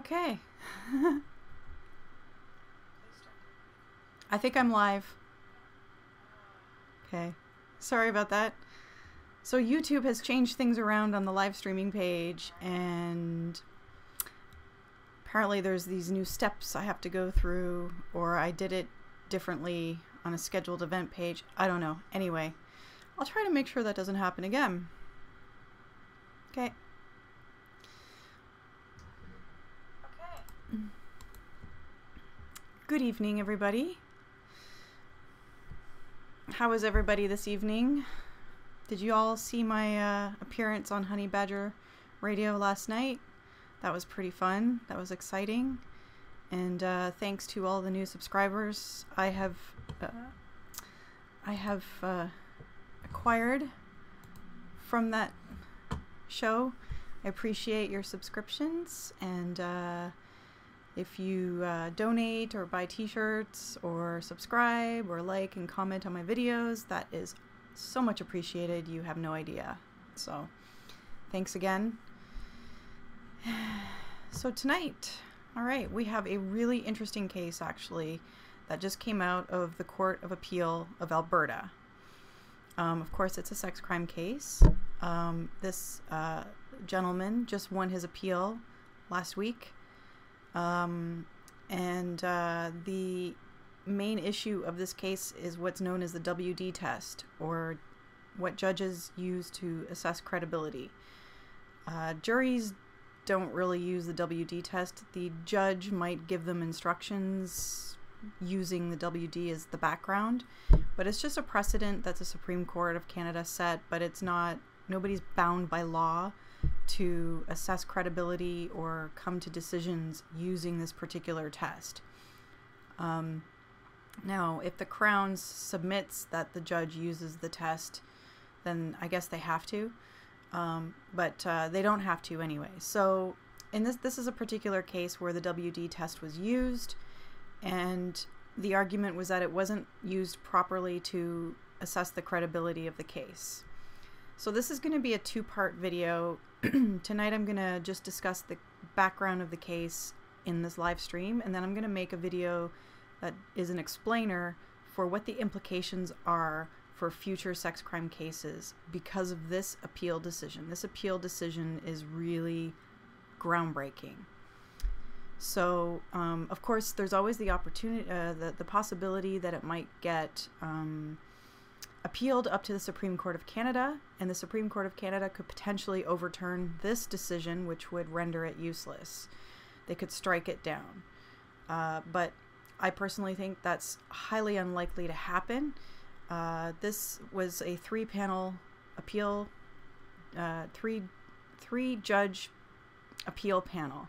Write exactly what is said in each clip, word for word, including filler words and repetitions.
Okay. I think I'm live. Okay. Sorry about that. So YouTube has changed things around on the live streaming page, and apparently there's these new steps I have to go through, or I did it differently on a scheduled event page. I don't know. Anyway, I'll try to make sure that doesn't happen again. Okay. Okay. Good evening, everybody. How is everybody this evening? Did you all see my uh, appearance on Honey Badger Radio last night? That was pretty fun. That was exciting. And uh, thanks to all the new subscribers I have uh, I have uh, acquired from that show. I appreciate your subscriptions, and uh, if you uh, donate or buy t-shirts or subscribe or like and comment on my videos, that is so much appreciated. You have no idea. So thanks again. So tonight, all right, we have a really interesting case actually that just came out of the Court of Appeal of Alberta. Um, of course, it's a sex crime case. Um, this uh, gentleman just won his appeal last week, um, and uh, the main issue of this case is what's known as the W D test, or what judges use to assess credibility. Uh, juries don't really use the W D test. The judge might give them instructions using the W D as the background, but it's just a precedent that the Supreme Court of Canada set, but it's not, nobody's bound by law to assess credibility or come to decisions using this particular test. Um, now, if the Crown submits that the judge uses the test, then I guess they have to. Um, but uh, they don't have to anyway. So in this, this is a particular case where the W D test was used, and the argument was that it wasn't used properly to assess the credibility of the case. So this is going to be a two-part video. Tonight I'm going to just discuss the background of the case in this live stream, and then I'm going to make a video that is an explainer for what the implications are for future sex crime cases because of this appeal decision. This appeal decision is really groundbreaking. So, um, of course, there's always the opportunity, uh, the, the possibility that it might get um, appealed up to the Supreme Court of Canada, and the Supreme Court of Canada could potentially overturn this decision, which would render it useless. They could strike it down. Uh, but I personally think that's highly unlikely to happen. Uh, this was a three-panel appeal, uh, three, three-judge appeal panel,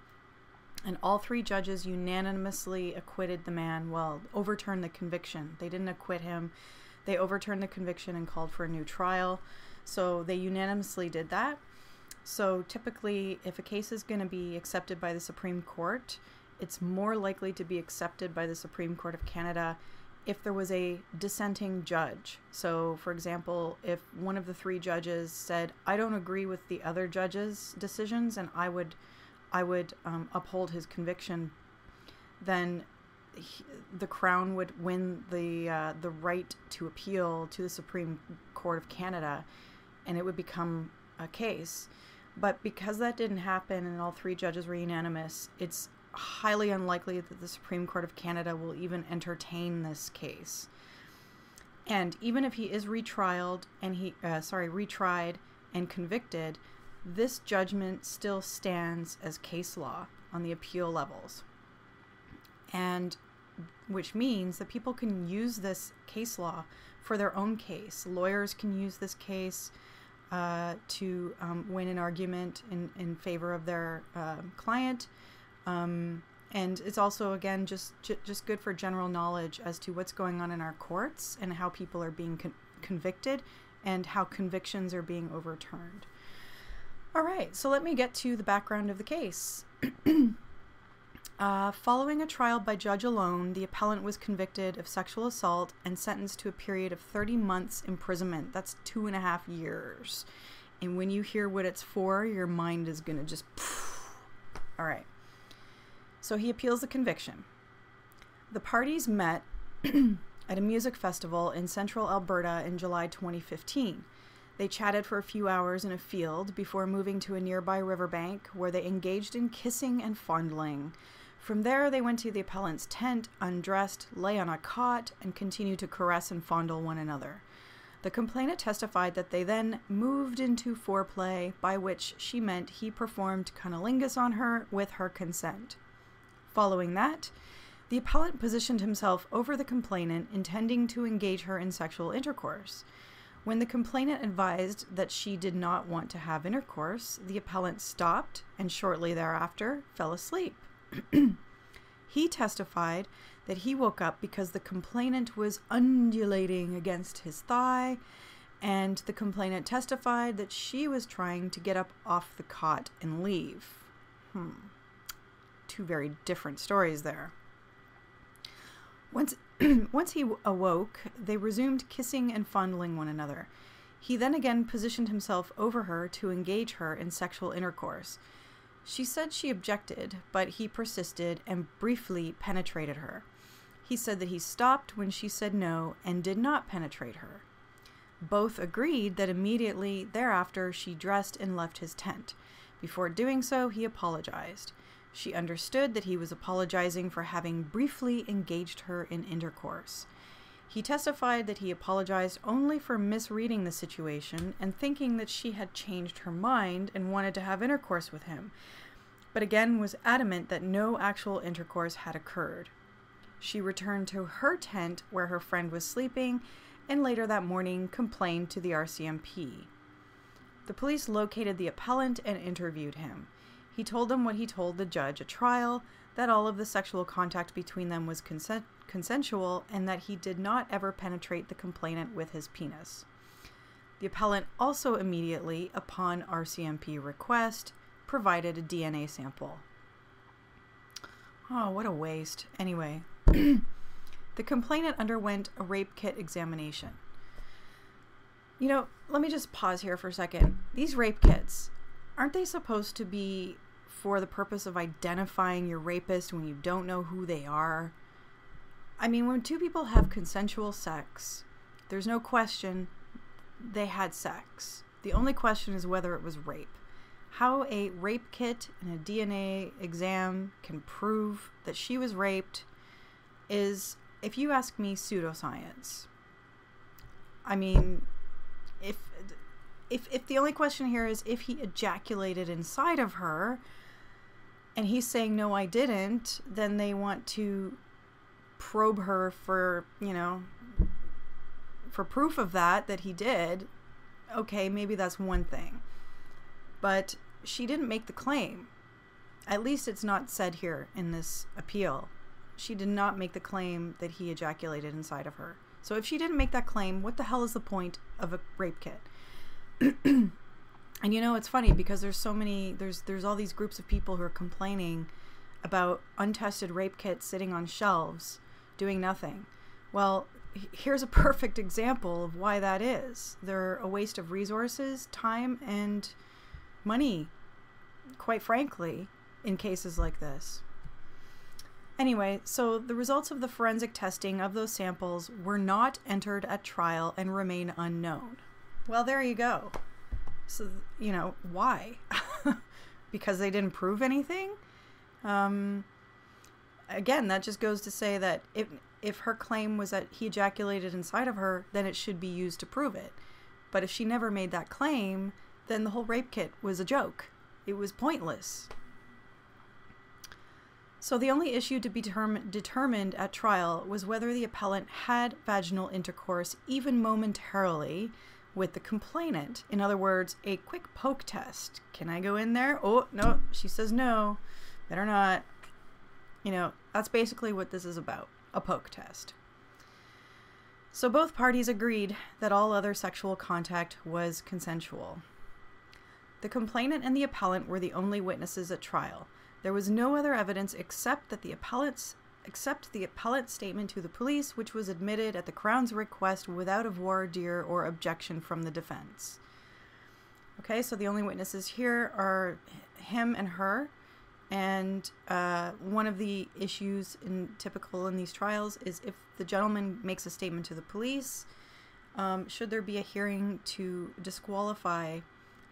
and all three judges unanimously acquitted the man, well, overturned the conviction. They didn't acquit him. They overturned the conviction and called for a new trial, so they unanimously did that. So typically, if a case is going to be accepted by the Supreme Court, it's more likely to be accepted by the Supreme Court of Canada if there was a dissenting judge. So, for example, if one of the three judges said, I don't agree with the other judges' decisions and I would I would um, uphold his conviction, then he, the Crown would win the, uh, the right to appeal to the Supreme Court of Canada, and it would become a case. But because that didn't happen and all three judges were unanimous, it's highly unlikely that the Supreme Court of Canada will even entertain this case. And even if he is retrialed and he uh, sorry retried and convicted, this judgment still stands as case law on the appeal levels, and which means that people can use this case law for their own case. Lawyers can use this case uh, to um, win an argument in, in favor of their uh, client. Um, and it's also, again, just just good for general knowledge as to what's going on in our courts and how people are being con convicted and how convictions are being overturned. All right, so let me get to the background of the case. uh, following a trial by judge alone, the appellant was convicted of sexual assault and sentenced to a period of thirty months imprisonment. That's two and a half years. And when you hear what it's for, your mind is going to just... Poof. All right. So he appeals the conviction. The parties met at a music festival in central Alberta in July twenty fifteen. They chatted for a few hours in a field before moving to a nearby riverbank where they engaged in kissing and fondling. From there, they went to the appellant's tent, undressed, lay on a cot, and continued to caress and fondle one another. The complainant testified that they then moved into foreplay, by which she meant he performed cunnilingus on her with her consent. Following that, the appellant positioned himself over the complainant, intending to engage her in sexual intercourse. When the complainant advised that she did not want to have intercourse, the appellant stopped and shortly thereafter fell asleep. He testified that he woke up because the complainant was undulating against his thigh, and the complainant testified that she was trying to get up off the cot and leave. Hmm. Two very different stories there. Once, once he awoke, they resumed kissing and fondling one another. He then again positioned himself over her to engage her in sexual intercourse. She said she objected, but he persisted and briefly penetrated her. He said that he stopped when she said no and did not penetrate her. Both agreed that immediately thereafter she dressed and left his tent. Before doing so, he apologized. She understood that he was apologizing for having briefly engaged her in intercourse. He testified that he apologized only for misreading the situation and thinking that she had changed her mind and wanted to have intercourse with him, but again was adamant that no actual intercourse had occurred. She returned to her tent where her friend was sleeping and later that morning complained to the R C M P. The police located the appellant and interviewed him. He told them what he told the judge at trial, that all of the sexual contact between them was consent consensual and that he did not ever penetrate the complainant with his penis. The appellant also immediately, upon R C M P request, provided a D N A sample. Oh, what a waste. Anyway, the complainant underwent a rape kit examination. You know, let me just pause here for a second. These rape kits, aren't they supposed to be for the purpose of identifying your rapist when you don't know who they are? I mean, when two people have consensual sex, there's no question they had sex. The only question is whether it was rape. How a rape kit and a D N A exam can prove that she was raped is, if you ask me, pseudoscience. I mean, if if, if the only question here is if he ejaculated inside of her and he's saying, no, I didn't, then they want to probe her for, you know, for proof of that, that he did. Okay, maybe that's one thing. But she didn't make the claim. At least it's not said here in this appeal. She did not make the claim that he ejaculated inside of her. So if she didn't make that claim, what the hell is the point of a rape kit? And you know, it's funny because there's so many, there's, there's all these groups of people who are complaining about untested rape kits sitting on shelves doing nothing. Well, here's a perfect example of why that is. They're a waste of resources, time, and money, quite frankly, in cases like this. Anyway, so the results of the forensic testing of those samples were not entered at trial and remain unknown. Well, there you go. So, you know, why? Because they didn't prove anything? Um... Again, that just goes to say that if, if her claim was that he ejaculated inside of her, then it should be used to prove it. But if she never made that claim, then the whole rape kit was a joke. It was pointless. So the only issue to be determ- determined at trial was whether the appellant had vaginal intercourse even momentarily with the complainant. In other words, a quick poke test. Can I go in there? Oh, no. She says no. Better not. You know, that's basically what this is about, a poke test. So both parties agreed that all other sexual contact was consensual. The complainant and the appellant were the only witnesses at trial. There was no other evidence except that the appellant's except the appellant's statement to the police, which was admitted at the Crown's request without a voir dire or objection from the defense. Okay, so the only witnesses here are him and her, And uh, one of the issues in, typical in these trials is if the gentleman makes a statement to the police, um, should there be a hearing to disqualify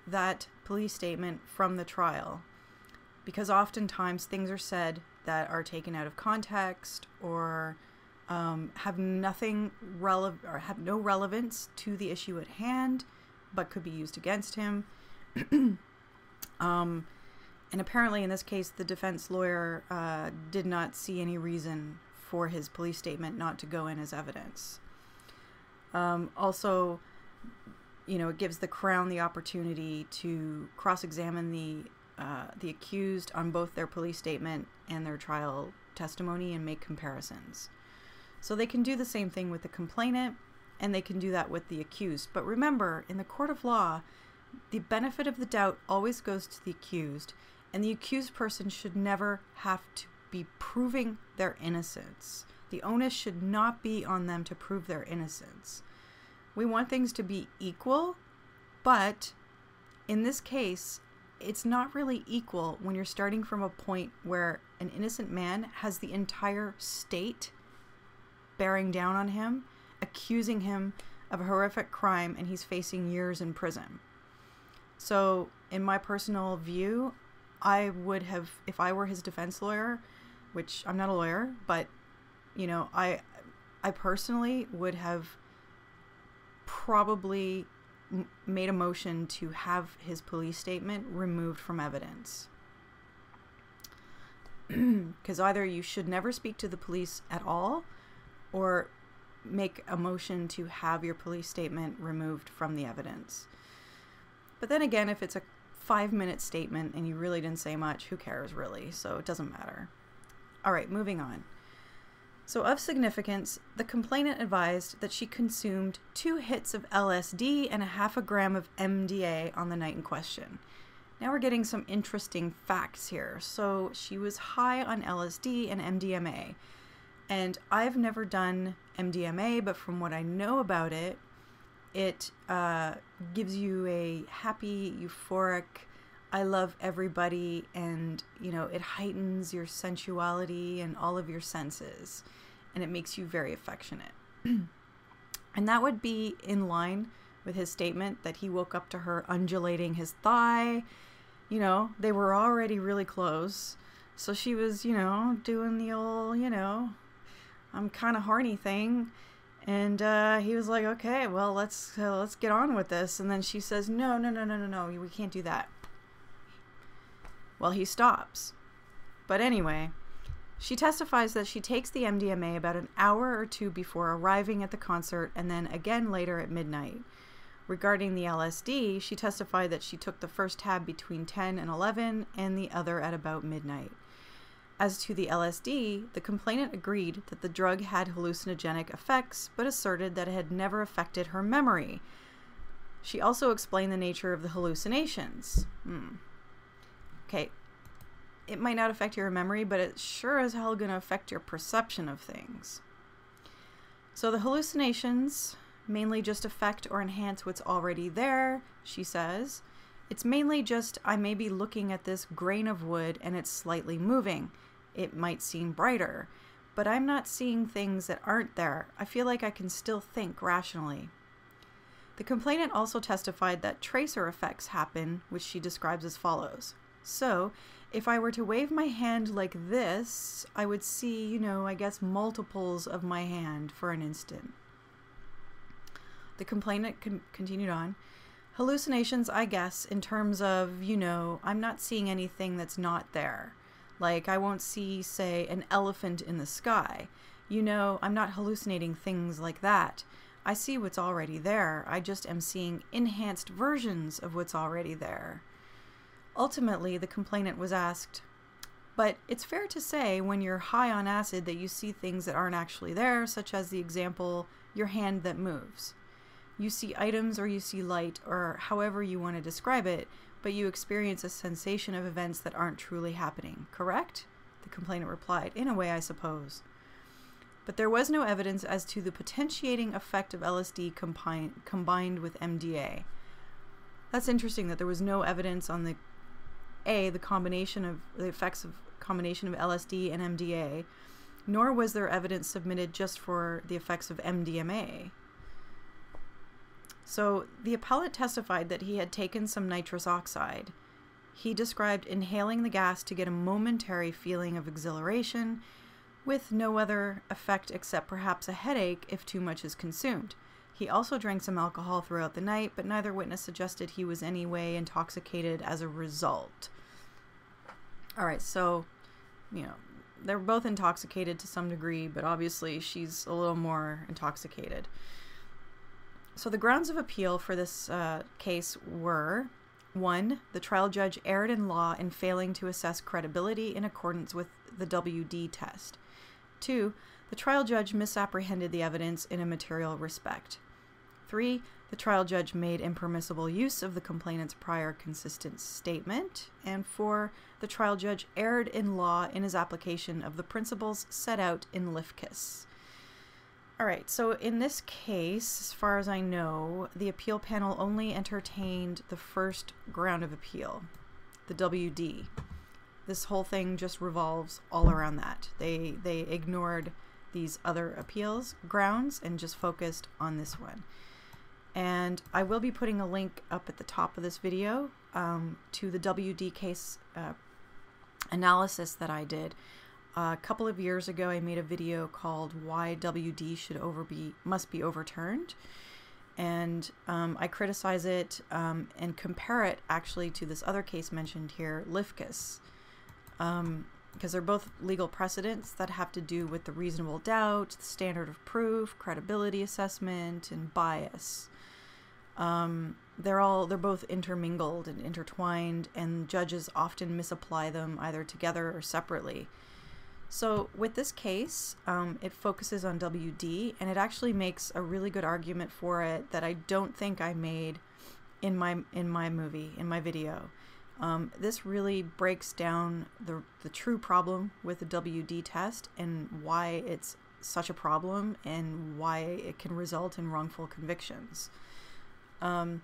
that police statement from the trial? Because oftentimes things are said that are taken out of context or um, have nothing relevant or have no relevance to the issue at hand, but could be used against him. um, and apparently in this case, the defense lawyer uh, did not see any reason for his police statement not to go in as evidence. Um, also, you know, it gives the Crown the opportunity to cross-examine the Uh, the accused on both their police statement and their trial testimony and make comparisons. So they can do the same thing with the complainant, and they can do that with the accused. But remember, in the court of law, the benefit of the doubt always goes to the accused, and the accused person should never have to be proving their innocence. The onus should not be on them to prove their innocence. We want things to be equal, but in this case, it's not really equal when you're starting from a point where an innocent man has the entire state bearing down on him, accusing him of a horrific crime, and he's facing years in prison. So in my personal view, I would have, if I were his defense lawyer, which I'm not a lawyer, but you know, I, I personally would have probably made a motion to have his police statement removed from evidence. Because either you should never speak to the police at all, or make a motion to have your police statement removed from the evidence. But then again, if it's a five minute statement and you really didn't say much, who cares really? So it doesn't matter. All right, moving on. So of significance, the complainant advised that she consumed two hits of L S D and a half a gram of M D M A on the night in question. Now we're getting some interesting facts here. So she was high on L S D and M D M A. And I've never done M D M A, but from what I know about it, it uh, gives you a happy, euphoric, I love everybody, and you know, it heightens your sensuality and all of your senses, and it makes you very affectionate. And that would be in line with his statement that he woke up to her undulating his thigh. You know, they were already really close, so she was, you know, doing the old, you know, I'm kind of horny thing. And uh, he was like, okay, well, let's uh, let's get on with this. And then she says, no, no, no, no, no, no, we can't do that. Well, he stops. But anyway, she testifies that she takes the M D M A about an hour or two before arriving at the concert, and then again later at midnight. Regarding the L S D, she testified that she took the first tab between ten and eleven and the other at about midnight. As to the L S D, the complainant agreed that the drug had hallucinogenic effects, but asserted that it had never affected her memory. She also explained the nature of the hallucinations. Hmm. Okay, it might not affect your memory, but it's sure as hell going to affect your perception of things. So the hallucinations mainly just affect or enhance what's already there, she says. It's mainly just, I may be looking at this grain of wood and it's slightly moving. It might seem brighter, but I'm not seeing things that aren't there. I feel like I can still think rationally. The complainant also testified that tracer effects happen, which she describes as follows. So, if I were to wave my hand like this, I would see, you know, I guess multiples of my hand for an instant. The complainant con- continued on. Hallucinations, I guess, in terms of, you know, I'm not seeing anything that's not there. Like, I won't see, say, an elephant in the sky. You know, I'm not hallucinating things like that. I see what's already there. I just am seeing enhanced versions of what's already there. Ultimately, the complainant was asked, but it's fair to say when you're high on acid that you see things that aren't actually there, such as the example, your hand that moves. You see items or you see light or however you want to describe it, but you experience a sensation of events that aren't truly happening, correct? The complainant replied, in a way, I suppose. But there was no evidence as to the potentiating effect of L S D combine, combined with M D M A. That's interesting that there was no evidence on the A, the combination of the effects of combination of L S D and M D A, nor was there evidence submitted just for the effects of M D M A. So the appellant testified that he had taken some nitrous oxide. He described inhaling the gas to get a momentary feeling of exhilaration with no other effect except perhaps a headache if too much is consumed. He also drank some alcohol throughout the night, but neither witness suggested he was in any way intoxicated as a result. All right, so, you know, they're both intoxicated to some degree, but obviously she's a little more intoxicated. So the grounds of appeal for this uh, case were, one, the trial judge erred in law in failing to assess credibility in accordance with the W D test. Two, the trial judge misapprehended the evidence in a material respect. Three, the trial judge made impermissible use of the complainant's prior consistent statement. And four, the trial judge erred in law in his application of the principles set out in Lifkis. All right, so in this case, as far as I know, the appeal panel only entertained the first ground of appeal, the W D. This whole thing just revolves all around that. They, they ignored these other appeals grounds and just focused on this one. And I will be putting a link up at the top of this video um, to the W D case uh, analysis that I did. Uh, a couple of years ago, I made a video called "Why W D Should Over Be Must Be Overturned," and um, I criticize it um, and compare it actually to this other case mentioned here, Lifkis, because um, they're both legal precedents that have to do with the reasonable doubt, the standard of proof, credibility assessment, and bias. Um, they're all they're both intermingled and intertwined, and judges often misapply them either together or separately. So with this case, um, it focuses on W D, and it actually makes a really good argument for it that I don't think I made in my in my movie, in my video. Um, this really breaks down the, the true problem with the W D test and why it's such a problem and why it can result in wrongful convictions. Um,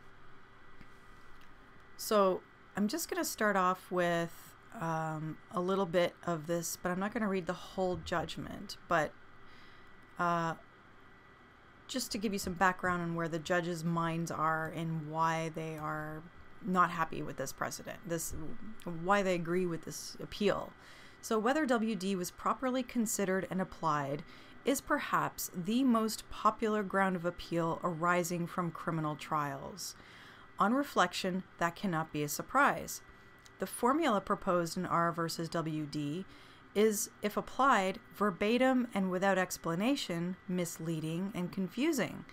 so I'm just going to start off with Um, a little bit of this, but I'm not going to read the whole judgment, but uh, just to give you some background on where the judges' minds are and why they are not happy with this precedent, this, why they agree with this appeal. So whether W D was properly considered and applied is perhaps the most popular ground of appeal arising from criminal trials. On reflection, that cannot be a surprise. The formula proposed in R versus W D is, if applied, verbatim and without explanation, misleading and confusing.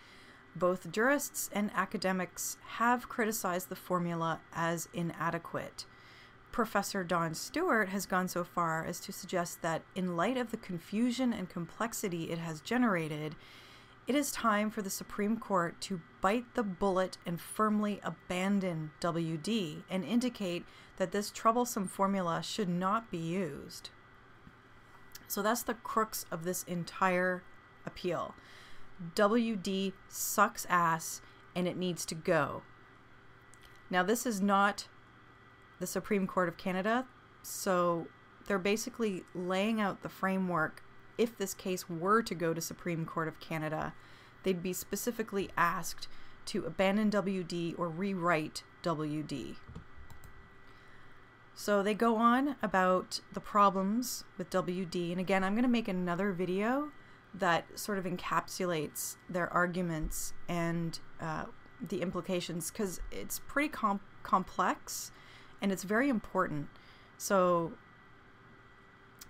Both jurists and academics have criticized the formula as inadequate. Professor Don Stewart has gone so far as to suggest that, in light of the confusion and complexity it has generated, it is time for the Supreme Court to bite the bullet and firmly abandon W D and indicate that this troublesome formula should not be used. So that's the crux of this entire appeal. W D sucks ass and it needs to go. Now, this is not the Supreme Court of Canada, so they're basically laying out the framework. If this case were to go to Supreme Court of Canada, they'd be specifically asked to abandon W D or rewrite W D. So they go on about the problems with W D, and again, I'm going to make another video that sort of encapsulates their arguments and uh, the implications, because it's pretty com complex and it's very important. So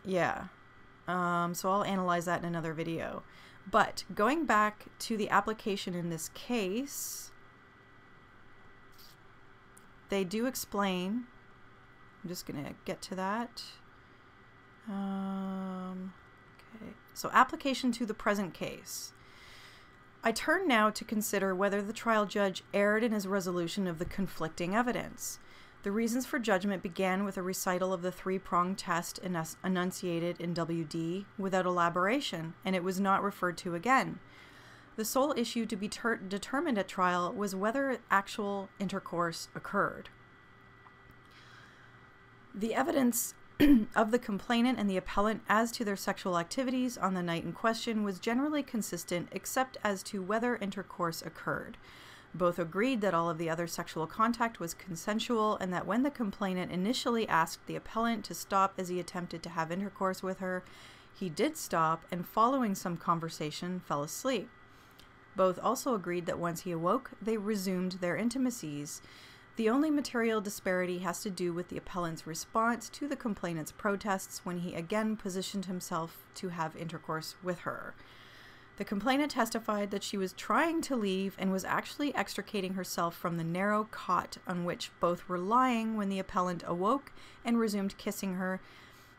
yeah. Um, so I'll analyze that in another video. But going back to the application in this case, they do explain. I'm just going to get to that. Um, okay. So application to the present case. I turn now to consider whether the trial judge erred in his resolution of the conflicting evidence. The reasons for judgment began with a recital of the three-pronged test enunciated in W D without elaboration, and it was not referred to again. The sole issue to be determined at trial was whether actual intercourse occurred. The evidence of the complainant and the appellant as to their sexual activities on the night in question was generally consistent except as to whether intercourse occurred. Both agreed that all of the other sexual contact was consensual and that when the complainant initially asked the appellant to stop as he attempted to have intercourse with her, he did stop and following some conversation fell asleep. Both also agreed that once he awoke, they resumed their intimacies. The only material disparity has to do with the appellant's response to the complainant's protests when he again positioned himself to have intercourse with her. The complainant testified that she was trying to leave and was actually extricating herself from the narrow cot on which both were lying when the appellant awoke and resumed kissing her,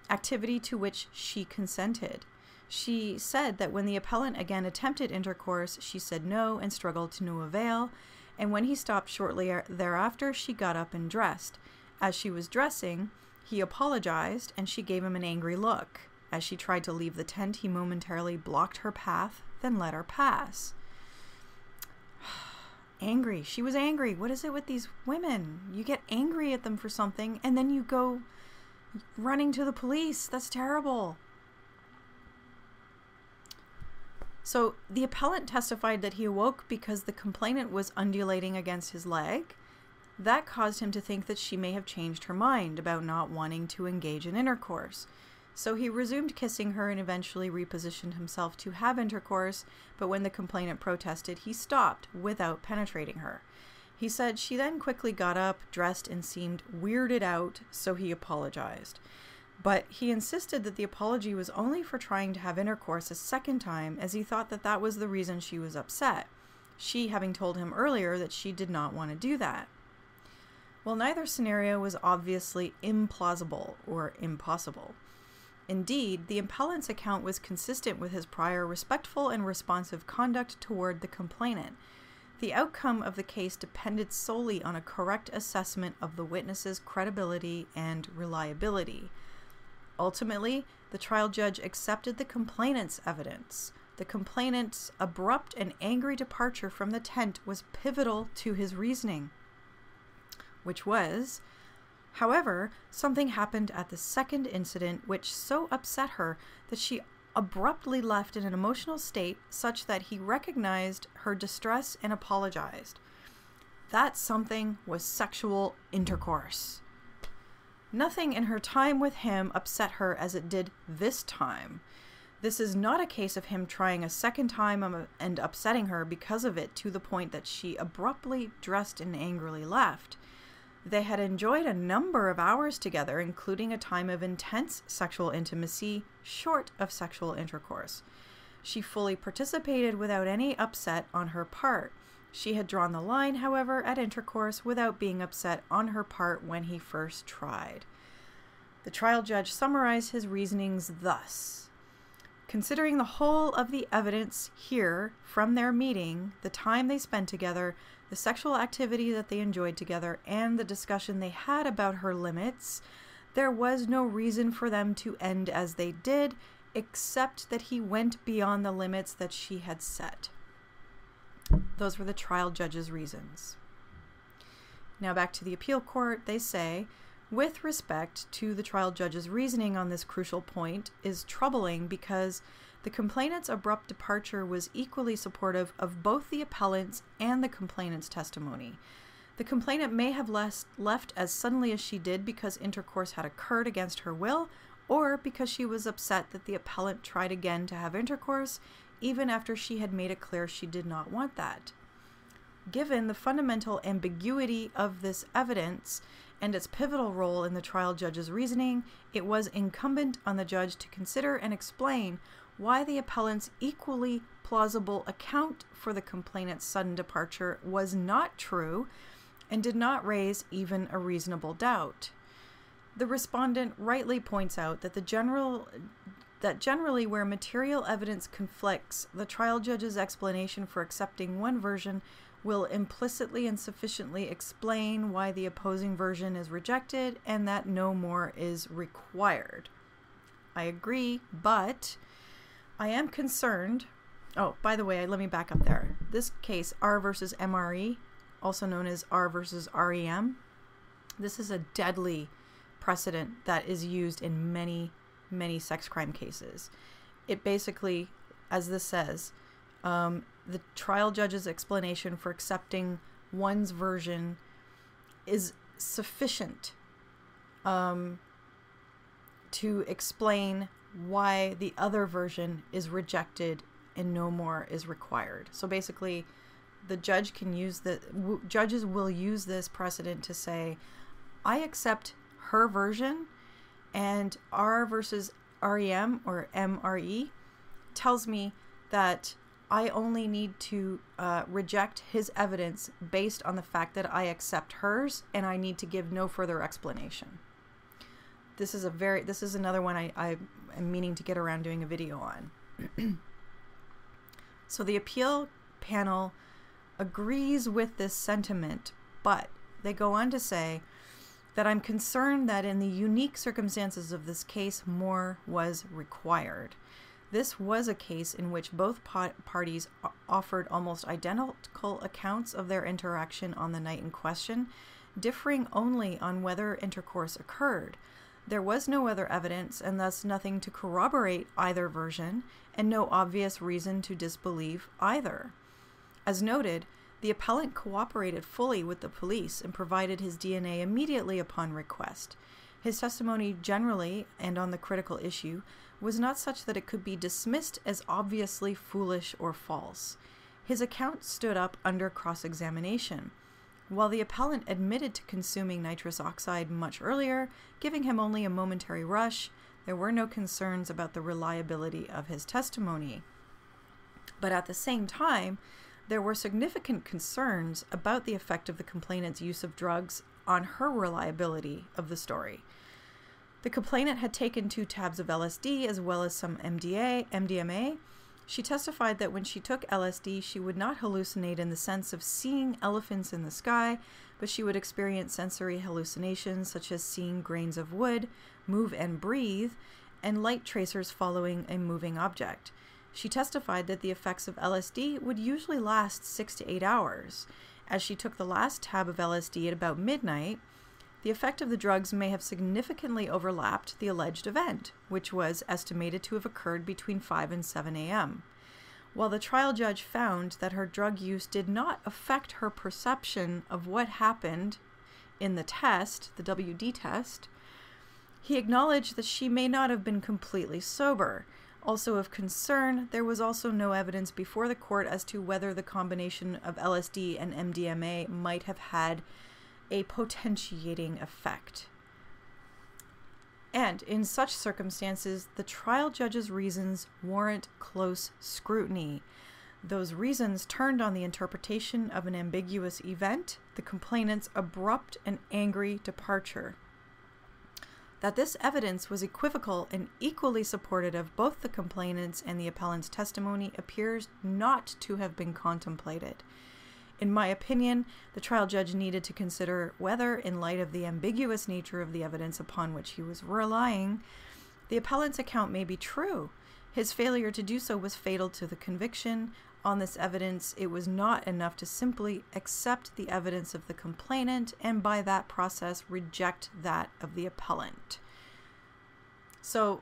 activity to which she consented. She said that when the appellant again attempted intercourse, she said no and struggled to no avail, and when he stopped shortly thereafter, she got up and dressed. As she was dressing, he apologized and she gave him an angry look. As she tried to leave the tent, he momentarily blocked her path, then let her pass. Angry. She was angry. What is it with these women? You get angry at them for something, and then you go running to the police. That's terrible. So the appellant testified that he awoke because the complainant was undulating against his leg. That caused him to think that she may have changed her mind about not wanting to engage in intercourse. So he resumed kissing her and eventually repositioned himself to have intercourse, but when the complainant protested, he stopped without penetrating her. He said she then quickly got up, dressed, and seemed weirded out, so he apologized. But he insisted that the apology was only for trying to have intercourse a second time, as he thought that that was the reason she was upset, she having told him earlier that she did not want to do that. Well, neither scenario was obviously implausible or impossible. Indeed, the appellant's account was consistent with his prior respectful and responsive conduct toward the complainant. The outcome of the case depended solely on a correct assessment of the witness's credibility and reliability. Ultimately, the trial judge accepted the complainant's evidence. The complainant's abrupt and angry departure from the tent was pivotal to his reasoning, which was... However, something happened at the second incident which so upset her that she abruptly left in an emotional state such that he recognized her distress and apologized. That something was sexual intercourse. Nothing in her time with him upset her as it did this time. This is not a case of him trying a second time and upsetting her because of it to the point that she abruptly dressed and angrily left. They had enjoyed a number of hours together, including a time of intense sexual intimacy, short of sexual intercourse. She fully participated without any upset on her part. She had drawn the line, however, at intercourse without being upset on her part when he first tried. The trial judge summarized his reasonings thus. Considering the whole of the evidence here from their meeting, the time they spent together, the sexual activity that they enjoyed together, and the discussion they had about her limits, there was no reason for them to end as they did, except that he went beyond the limits that she had set. Those were the trial judge's reasons. Now back to the appeal court, they say, with respect to the trial judge's reasoning on this crucial point is troubling because the complainant's abrupt departure was equally supportive of both the appellant's and the complainant's testimony. The complainant may have left as suddenly as she did because intercourse had occurred against her will, or because she was upset that the appellant tried again to have intercourse, even after she had made it clear she did not want that. Given the fundamental ambiguity of this evidence and its pivotal role in the trial judge's reasoning, it was incumbent on the judge to consider and explain why the appellant's equally plausible account for the complainant's sudden departure was not true and did not raise even a reasonable doubt. The respondent rightly points out that the general... that generally where material evidence conflicts, the trial judge's explanation for accepting one version will implicitly and sufficiently explain why the opposing version is rejected and that no more is required. I agree, but I am concerned... Oh, by the way, let me back up there. This case, R versus M R E, also known as R versus R E M, this is a deadly precedent that is used in many, many sex crime cases. It basically, as this says, um, the trial judge's explanation for accepting one's version is sufficient um, to explain why the other version is rejected and no more is required. So basically, the judge can use the w judges will use this precedent to say, I accept her version, and R versus R E M or M R E tells me that I only need to uh, reject his evidence based on the fact that I accept hers, and I need to give no further explanation. This is a very this is another one I, I am meaning to get around doing a video on. So the appeal panel agrees with this sentiment, but they go on to say that I'm concerned that in the unique circumstances of this case, more was required. This was a case in which both parties offered almost identical accounts of their interaction on the night in question, differing only on whether intercourse occurred. There was no other evidence and thus nothing to corroborate either version, and no obvious reason to disbelieve either. As noted, the appellant cooperated fully with the police and provided his D N A immediately upon request. His testimony generally, and on the critical issue, was not such that it could be dismissed as obviously foolish or false. His account stood up under cross-examination. While the appellant admitted to consuming nitrous oxide much earlier, giving him only a momentary rush, there were no concerns about the reliability of his testimony. But at the same time, there were significant concerns about the effect of the complainant's use of drugs on her reliability of the story. The complainant had taken two tabs of L S D as well as some M D A, M D M A. She testified that when she took L S D, she would not hallucinate in the sense of seeing elephants in the sky, but she would experience sensory hallucinations such as seeing grains of wood move and breathe, and light tracers following a moving object. She testified that the effects of L S D would usually last six to eight hours. As she took the last tab of L S D at about midnight, the effect of the drugs may have significantly overlapped the alleged event, which was estimated to have occurred between five and seven A M While the trial judge found that her drug use did not affect her perception of what happened in the test, the W D test, he acknowledged that she may not have been completely sober. Also of concern, there was also no evidence before the court as to whether the combination of L S D and M D M A might have had a potentiating effect. And in such circumstances, the trial judge's reasons warrant close scrutiny. Those reasons turned on the interpretation of an ambiguous event, the complainant's abrupt and angry departure. That this evidence was equivocal and equally supportive of both the complainant's and the appellant's testimony appears not to have been contemplated. In my opinion, the trial judge needed to consider whether, in light of the ambiguous nature of the evidence upon which he was relying, the appellant's account may be true. His failure to do so was fatal to the conviction. On this evidence, it was not enough to simply accept the evidence of the complainant and by that process reject that of the appellant. So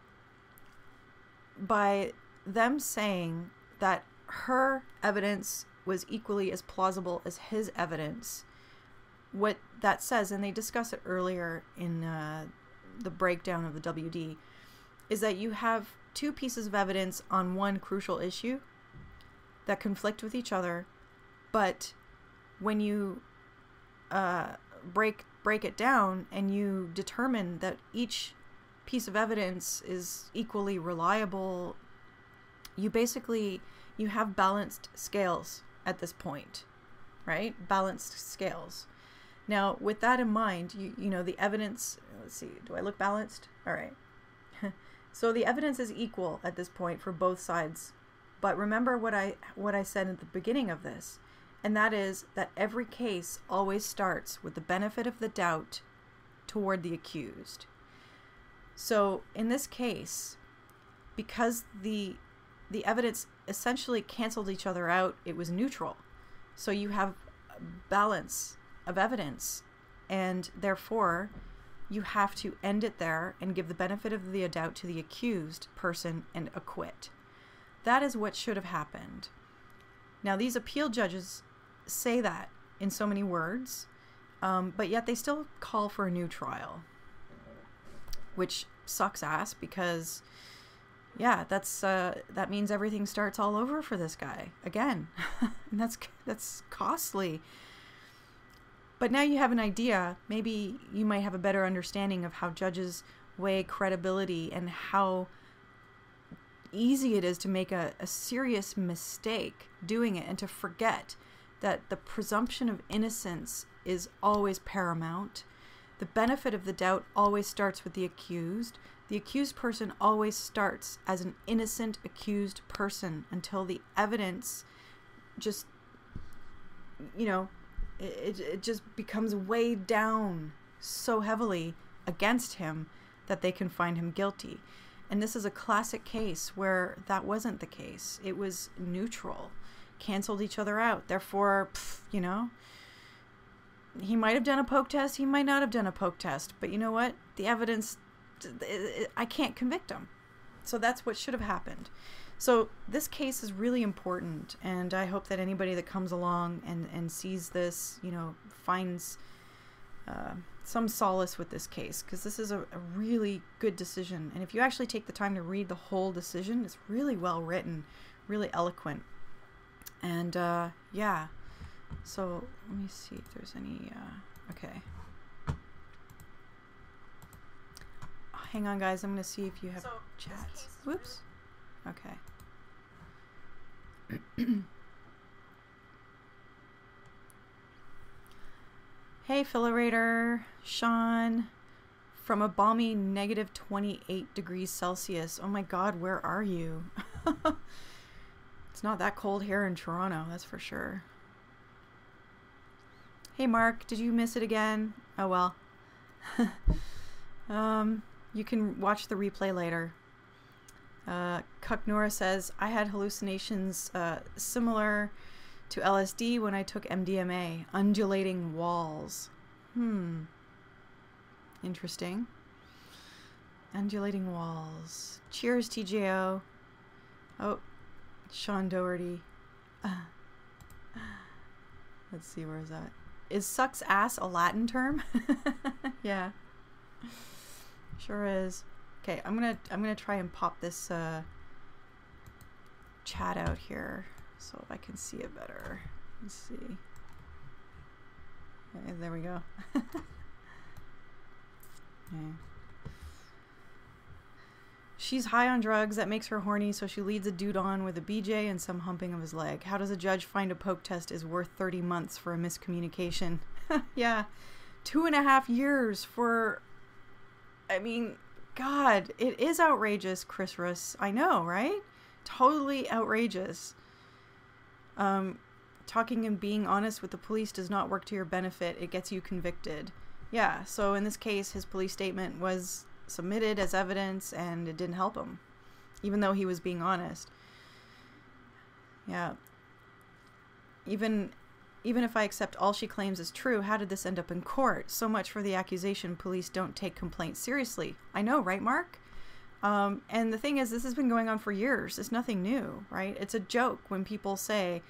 by them saying that her evidence was equally as plausible as his evidence, what that says, and they discuss it earlier in uh, the breakdown of the W D, is that you have two pieces of evidence on one crucial issue that conflict with each other, but when you uh, break break it down and you determine that each piece of evidence is equally reliable, you basically you have balanced scales at this point, right? Balanced scales. Now, with that in mind, you you know the evidence. Let's see. Do I look balanced? All right. So the evidence is equal at this point for both sides. But remember what I what I said at the beginning of this, and that is that every case always starts with the benefit of the doubt toward the accused. So in this case, because the the evidence essentially canceled each other out, it was neutral. So you have a balance of evidence, and therefore you have to end it there and give the benefit of the doubt to the accused person and acquit. That is what should have happened. Now, these appeal judges say that in so many words, um, but yet they still call for a new trial, which sucks ass because, yeah, that's uh, that means everything starts all over for this guy again, and that's that's costly. But now you have an idea. Maybe you might have a better understanding of how judges weigh credibility and how easy it is to make a, a serious mistake doing it and to forget that the presumption of innocence is always paramount. The benefit of the doubt always starts with the accused. The accused person always starts as an innocent accused person until the evidence just, you know, it, it just becomes weighed down so heavily against him that they can find him guilty. And this is a classic case where that wasn't the case. It was neutral. Canceled each other out. Therefore, pff, you know, he might have done a poke test. He might not have done a poke test. But you know what? The evidence, I can't convict him. So that's what should have happened. So this case is really important. And I hope that anybody that comes along and, and sees this, you know, finds uh, some solace with this case. Because this is a, a really good decision. And if you actually take the time to read the whole decision, it's really well written, really eloquent. And uh, yeah. So let me see if there's any, uh, okay. Oh, hang on guys, I'm gonna see if you have so chats. Whoops, okay. Hey Fillator, Sean, from a balmy negative twenty-eight degrees Celsius. Oh my God, where are you? It's not that cold here in Toronto, that's for sure. Hey Mark, did you miss it again? Oh well. um, you can watch the replay later. Uh, Cucknora says, I had hallucinations uh, similar to L S D when I took M D M A. Undulating walls. Hmm. Interesting. Undulating walls. Cheers, T J O. Oh, Sean Doherty. Uh, let's see, where is that? Is sucks ass a Latin term? Yeah, sure is. Okay, I'm gonna I'm gonna try and pop this uh, chat out here so if I can see it better. Let's see. Okay, there we go. Yeah. She's high on drugs. That makes her horny, so she leads a dude on with a B J and some humping of his leg. How does a judge find a poke test is worth thirty months for a miscommunication? Yeah. Two and a half years for... I mean, God, it is outrageous, Chris Russ. I know, right? Totally outrageous. Um, talking and being honest with the police does not work to your benefit. It gets you convicted. Yeah, so in this case, his police statement was... submitted as evidence and it didn't help him even though he was being honest. Yeah, even even if I accept all she claims is true, how did this end up in court? So much for the accusation police don't take complaints seriously. I know, right Mark? Um, and the thing is, this has been going on for years. It's nothing new, right? It's a joke when people say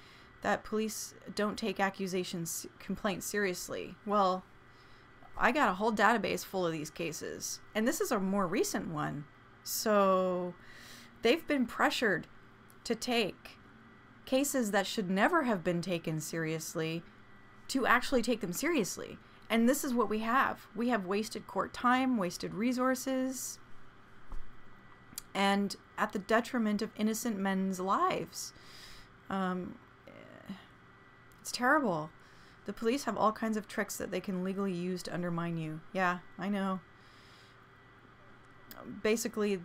that police don't take accusations complaints seriously. Well, I got a whole database full of these cases, and this is a more recent one. So they've been pressured to take cases that should never have been taken seriously to actually take them seriously. And this is what we have. We have wasted court time, wasted resources, and at the detriment of innocent men's lives. Um, it's terrible. The police have all kinds of tricks that they can legally use to undermine you. Yeah, I know. Basically,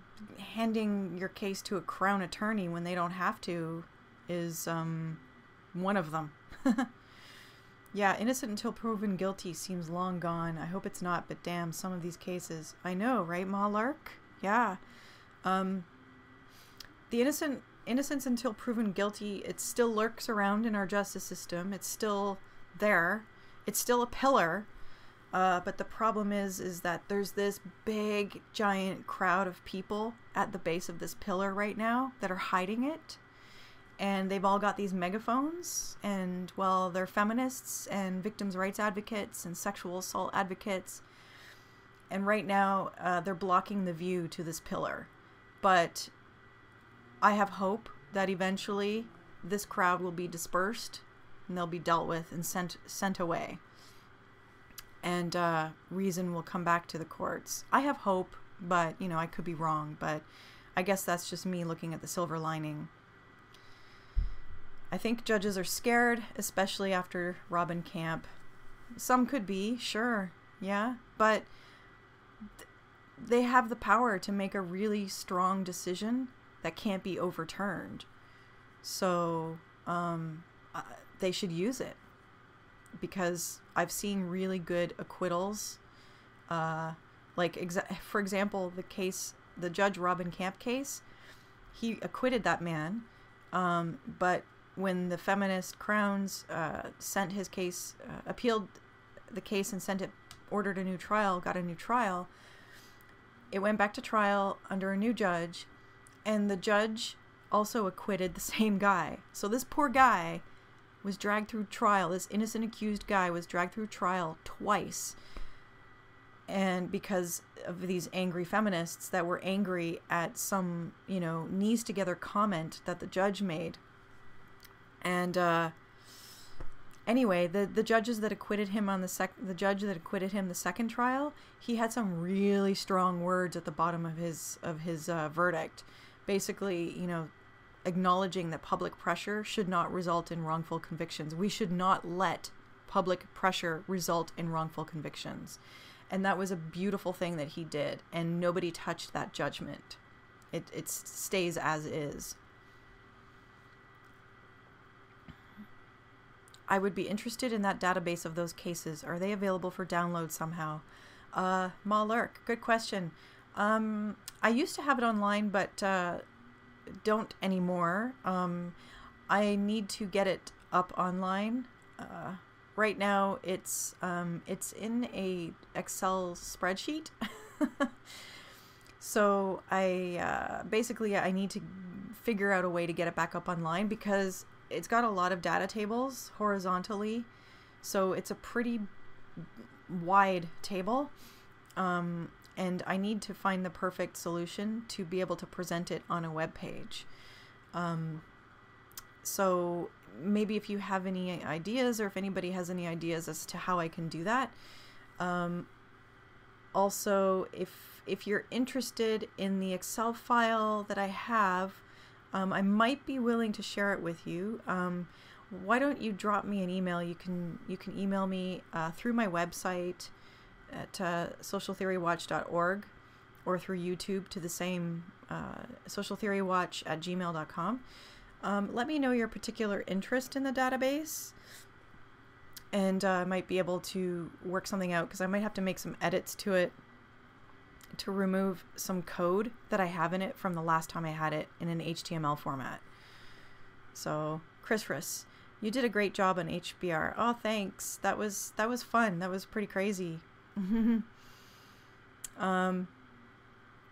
handing your case to a crown attorney when they don't have to is um, one of them. Yeah, innocent until proven guilty seems long gone. I hope it's not, but damn, some of these cases. I know, right, Ma Lark? Yeah. Um, the innocent innocence until proven guilty, it still lurks around in our justice system. It's still... there. It's still a pillar Uh, but the problem is, is that there's this big, giant crowd of people at the base of this pillar right now that are hiding it. And they've all got these megaphones, and, well, they're feminists and victims' rights advocates and sexual assault advocates. And right now, uh, they're blocking the view to this pillar. But I have hope that eventually this crowd will be dispersed and they'll be dealt with and sent sent away. And uh, reason will come back to the courts. I have hope, but, you know, I could be wrong. But I guess that's just me looking at the silver lining. I think judges are scared, especially after Robin Camp. Some could be, sure, yeah, but th they have the power to make a really strong decision that can't be overturned. So um, uh, they should use it, because I've seen really good acquittals. Uh, like, exa for example, the case, the Judge Robin Camp case, he acquitted that man, um, but when the feminist Crowns uh, sent his case, uh, appealed the case and sent it, ordered a new trial, got a new trial, it went back to trial under a new judge, and the judge also acquitted the same guy. So this poor guy was dragged through trial, this innocent accused guy was dragged through trial twice, and because of these angry feminists that were angry at some, you know, knees together comment that the judge made. And uh, anyway, the the judges that acquitted him on the sec the judge that acquitted him the second trial, he had some really strong words at the bottom of his of his uh, verdict, basically, you know, acknowledging that public pressure should not result in wrongful convictions. We should not let public pressure result in wrongful convictions, and that was a beautiful thing that he did. And nobody touched that judgment. It it stays as is. I would be interested in that database of those cases. Are they available for download somehow? Uh, Ma Lurk, good question. Um, I used to have it online, but uh, don't anymore. Um, I need to get it up online. Uh, right now, it's um, it's in a Excel spreadsheet. So I uh, basically I need to figure out a way to get it back up online, because it's got a lot of data tables horizontally, so it's a pretty wide table, um, and I need to find the perfect solution to be able to present it on a web page. Um, so maybe if you have any ideas, or if anybody has any ideas as to how I can do that. Um, also, if if you're interested in the Excel file that I have, Um, I might be willing to share it with you. Um, why don't you drop me an email? You can you can email me uh, through my website at uh, social theory watch dot org, or through YouTube to the same uh, social theory watch at gmail dot com. Um, let me know your particular interest in the database, and uh, I might be able to work something out, because I might have to make some edits to it to remove some code that I have in it from the last time I had it in an H T M L format. So, Chris Riss, you did a great job on H B R. Oh, thanks. That was that was fun. That was pretty crazy. um,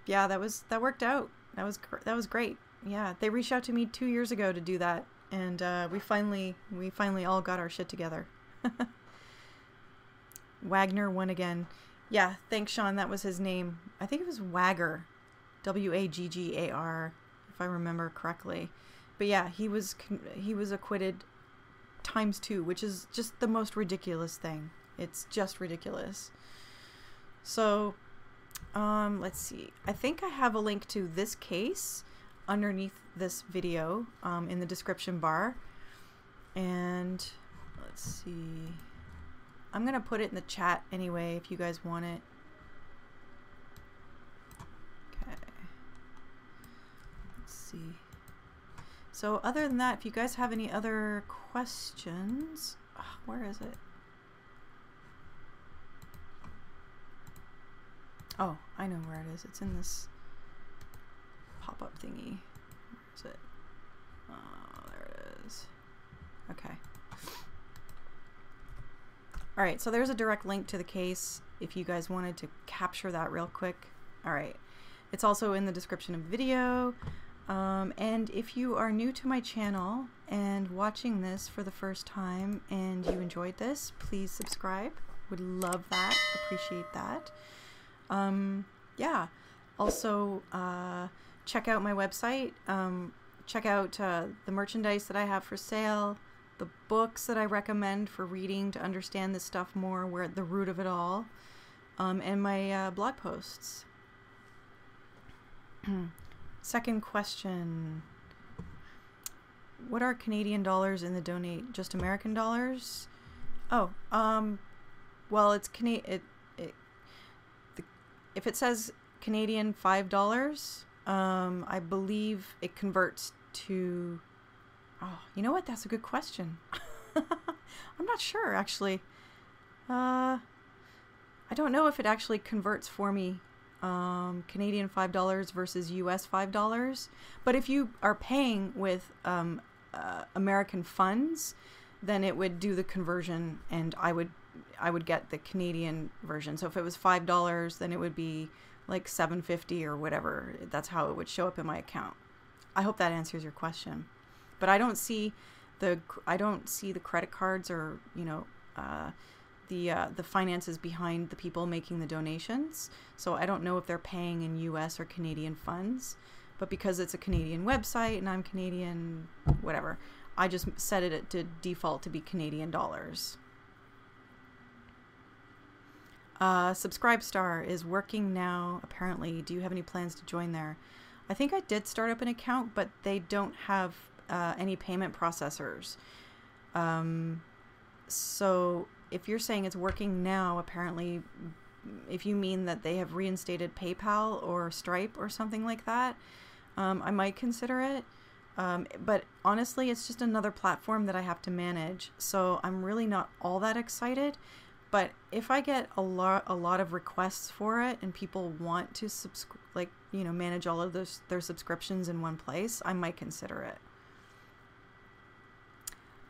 yeah, that was that worked out. That was that was great. Yeah, they reached out to me two years ago to do that, and uh, we finally we finally all got our shit together. Wagner won again. Yeah, thanks, Sean. That was his name. I think it was Wagger, W A G G A R, if I remember correctly. But yeah, he was he was acquitted times two, which is just the most ridiculous thing. It's just ridiculous. So, um, let's see. I think I have a link to this case underneath this video um, in the description bar. And let's see. I'm going to put it in the chat anyway if you guys want it. Okay. Let's see. So other than that, if you guys have any other questions, oh, where is it? Oh, I know where it is. It's in this pop-up thingy. Where is it? Oh, there it is. Okay. All right, so there's a direct link to the case if you guys wanted to capture that real quick. All right, it's also in the description of the video. Um, and if you are new to my channel and watching this for the first time and you enjoyed this, please subscribe. Would love that, appreciate that. Um, yeah, also uh, check out my website, um, check out uh, the merchandise that I have for sale, the books that I recommend for reading to understand this stuff more, we're at the root of it all, um, and my uh, blog posts. Second question. What are Canadian dollars in the donate? Just American dollars? Oh, um, well, it's Cana it, it, the, if it says Canadian five dollars, um, I believe it converts to, oh, you know what? That's a good question. I'm not sure, actually. Uh, I don't know if it actually converts for me. Um, Canadian five dollars versus U S five dollars. But if you are paying with um, uh, American funds, then it would do the conversion and I would I would get the Canadian version. So if it was five dollars, then it would be like seven fifty or whatever. That's how it would show up in my account. I hope that answers your question. But I don't see the I don't see the credit cards or, you know, uh, the uh, the finances behind the people making the donations, so I don't know if they're paying in U S or Canadian funds, but because it's a Canadian website and I'm Canadian whatever, I just set it to default to be Canadian dollars. uh, Subscribestar is working now apparently. Do you have any plans to join there? I think I did start up an account, but they don't have uh, any payment processors, um, so if you're saying it's working now, apparently, if you mean that they have reinstated PayPal or Stripe or something like that, um, I might consider it. Um, but honestly, it's just another platform that I have to manage. So I'm really not all that excited. But if I get a lot, a lot of requests for it and people want to subscribe, like, you know, manage all of those, their subscriptions in one place, I might consider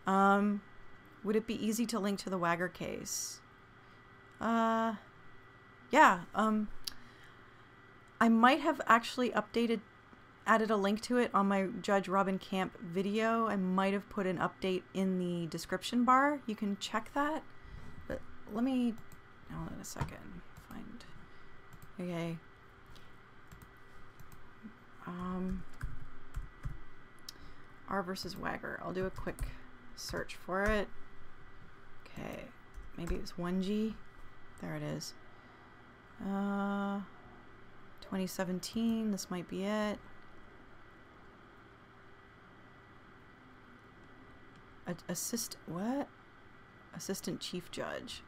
it. Um... Would it be easy to link to the Wagger case? Uh, yeah. Um, I might have actually updated, added a link to it on my Judge Robin Camp video. I might have put an update in the description bar. You can check that. But let me, hold on a second. Find. Okay. Um, R versus Wagger. I'll do a quick search for it. Okay, maybe it was one G. There it is. Uh, twenty seventeen, this might be it. A assist, what? Assistant Chief Judge.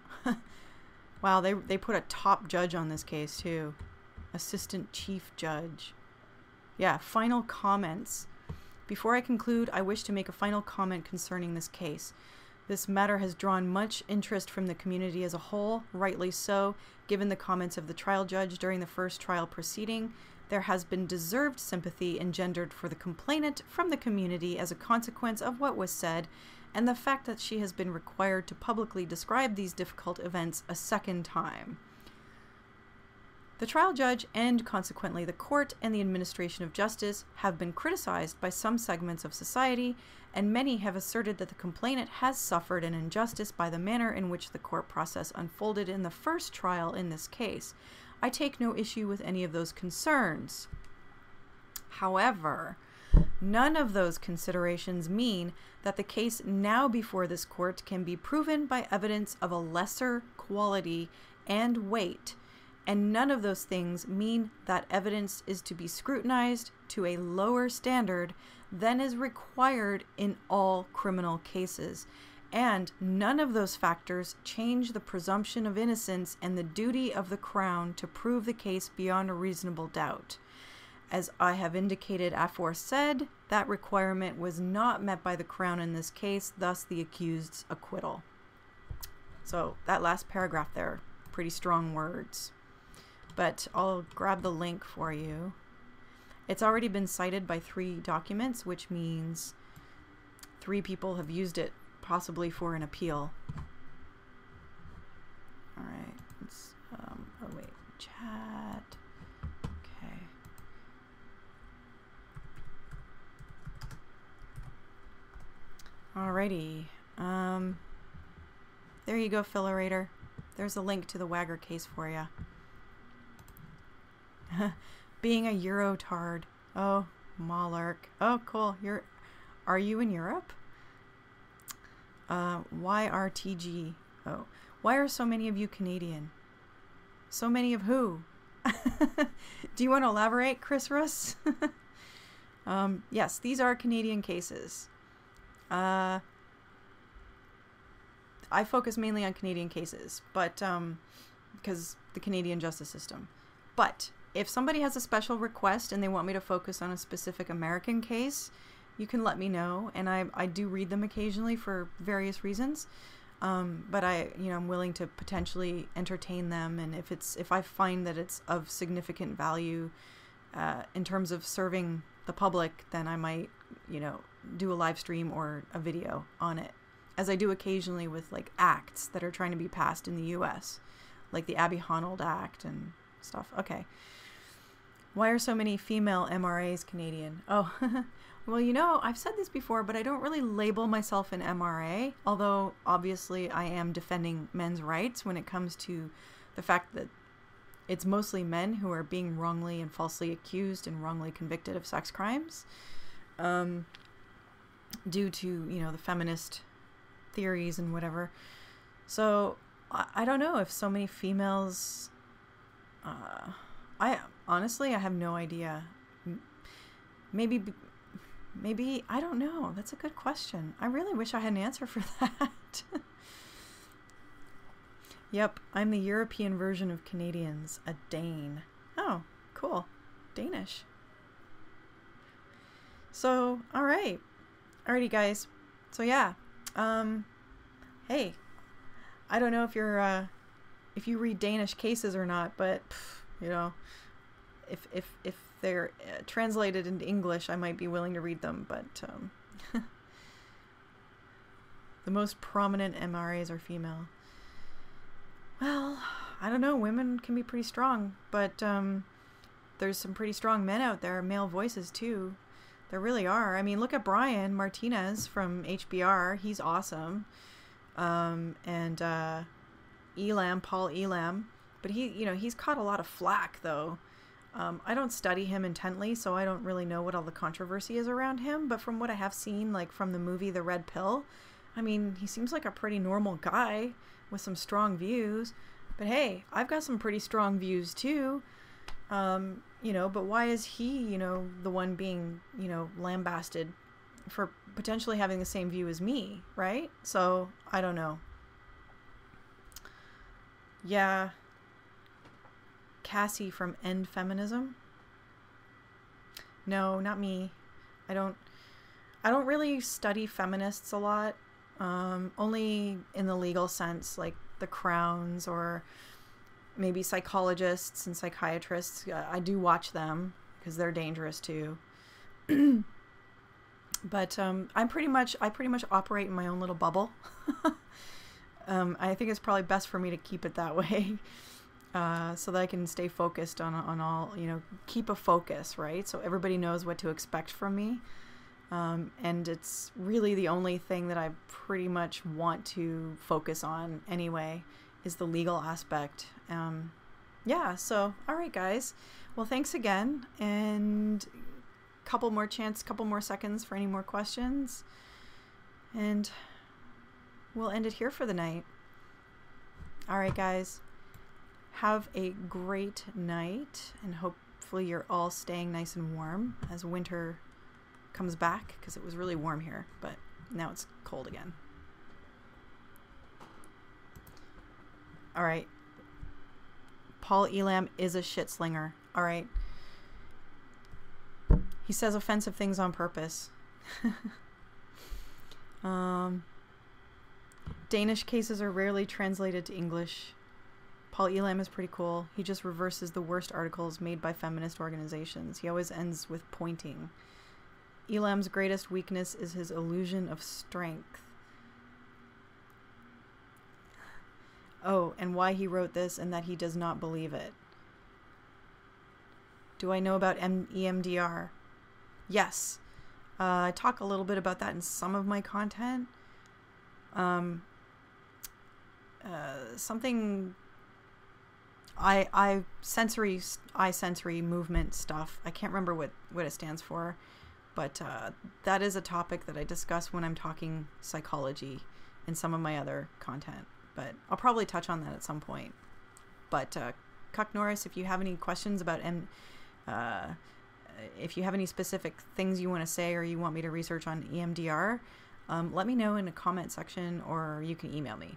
Wow, they, they put a top judge on this case too. Assistant Chief Judge. Yeah, final comments. Before I conclude, I wish to make a final comment concerning this case. This matter has drawn much interest from the community as a whole, rightly so, given the comments of the trial judge during the first trial proceeding. There has been deserved sympathy engendered for the complainant from the community as a consequence of what was said, and the fact that she has been required to publicly describe these difficult events a second time. The trial judge and, consequently, the court and the administration of justice have been criticized by some segments of society, and many have asserted that the complainant has suffered an injustice by the manner in which the court process unfolded in the first trial in this case. I take no issue with any of those concerns. However, none of those considerations mean that the case now before this court can be proven by evidence of a lesser quality and weight. And none of those things mean that evidence is to be scrutinized to a lower standard than is required in all criminal cases. And none of those factors change the presumption of innocence and the duty of the Crown to prove the case beyond a reasonable doubt. As I have indicated aforesaid, that requirement was not met by the Crown in this case, thus the accused's acquittal. So that last paragraph there, pretty strong words. But I'll grab the link for you. It's already been cited by three documents, which means three people have used it, possibly for an appeal. All right. Let's, um, oh, wait. Chat. Okay. Alrighty. Um, there you go, Fillerator. There's a link to the Wagger case for you. Being a Eurotard. Oh, Malark. Oh, cool. You're. Are you in Europe? Uh, Y R T G. Oh, why are so many of you Canadian? So many of who? Do you want to elaborate, Chris Russ? um, yes, these are Canadian cases. Uh, I focus mainly on Canadian cases, but um, because the Canadian justice system. But if somebody has a special request and they want me to focus on a specific American case, you can let me know, and I, I do read them occasionally for various reasons. Um, but I, you know, I'm willing to potentially entertain them, and if it's if I find that it's of significant value uh, in terms of serving the public, then I might, you know, do a live stream or a video on it, as I do occasionally with like acts that are trying to be passed in the U S, like the Abby Honold Act and stuff. Okay. Why are so many female M R As Canadian? Oh, well, you know, I've said this before, but I don't really label myself an M R A, although obviously I am defending men's rights when it comes to the fact that it's mostly men who are being wrongly and falsely accused and wrongly convicted of sex crimes um, due to, you know, the feminist theories and whatever. So I, I don't know if so many females... Uh, I honestly, I have no idea. Maybe, maybe, I don't know. That's a good question. I really wish I had an answer for that. Yep, I'm the European version of Canadians, a Dane. Oh, cool. Danish. So, all right. Alrighty, guys. So, yeah. Um, hey, I don't know if you're, uh, if you read Danish cases or not, but... Pff, you know, if if if they're uh, translated into English, I might be willing to read them. But um, the most prominent M R As are female. Well, I don't know. Women can be pretty strong, but um, there's some pretty strong men out there, male voices too. There really are. I mean, look at Brian Martinez from H B R. He's awesome. Um, and uh, Elam, Paul Elam. But he, you know, he's caught a lot of flack, though. Um, I don't study him intently, so I don't really know what all the controversy is around him. But from what I have seen, like from the movie The Red Pill, I mean, he seems like a pretty normal guy with some strong views. But hey, I've got some pretty strong views, too. Um, you know, but why is he, you know, the one being, you know, lambasted for potentially having the same view as me, right? So, I don't know. Yeah... Cassie from End Feminism. No, not me. I don't I don't really study feminists a lot, um, only in the legal sense, like the Crowns or maybe psychologists and psychiatrists. I do watch them because they're dangerous too. But um, I'm pretty much I pretty much operate in my own little bubble. um, I think it's probably best for me to keep it that way. Uh, so that I can stay focused on, on all, you know, keep a focus, right? So everybody knows what to expect from me. Um, and it's really the only thing that I pretty much want to focus on anyway is the legal aspect. Um, yeah, so, all right, guys. Well, thanks again. And a couple more chance, couple more seconds for any more questions. And we'll end it here for the night. All right, guys. Have a great night, and hopefully you're all staying nice and warm as winter comes back, because it was really warm here, but now it's cold again. All right. Paul Elam is a shit slinger. All right. He says offensive things on purpose. um, Danish cases are rarely translated to English. Paul Elam is pretty cool. He just reverses the worst articles made by feminist organizations. He always ends with pointing. Elam's greatest weakness is his illusion of strength. oh, and why he wrote this and that he does not believe it. Do I know about E M D R? Yes. Uh, I talk a little bit about that in some of my content. Um, uh, something I, I sensory, eye sensory movement stuff. I can't remember what, what it stands for, but uh, that is a topic that I discuss when I'm talking psychology in some of my other content. But I'll probably touch on that at some point. But uh, Cuck Norris, if you have any questions about M... Uh, if you have any specific things you want to say or you want me to research on E M D R, um, let me know in the comment section, or you can email me.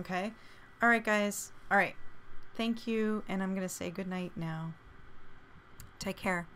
Okay? All right, guys. All right. Thank you, and I'm going to say good night now. Take care.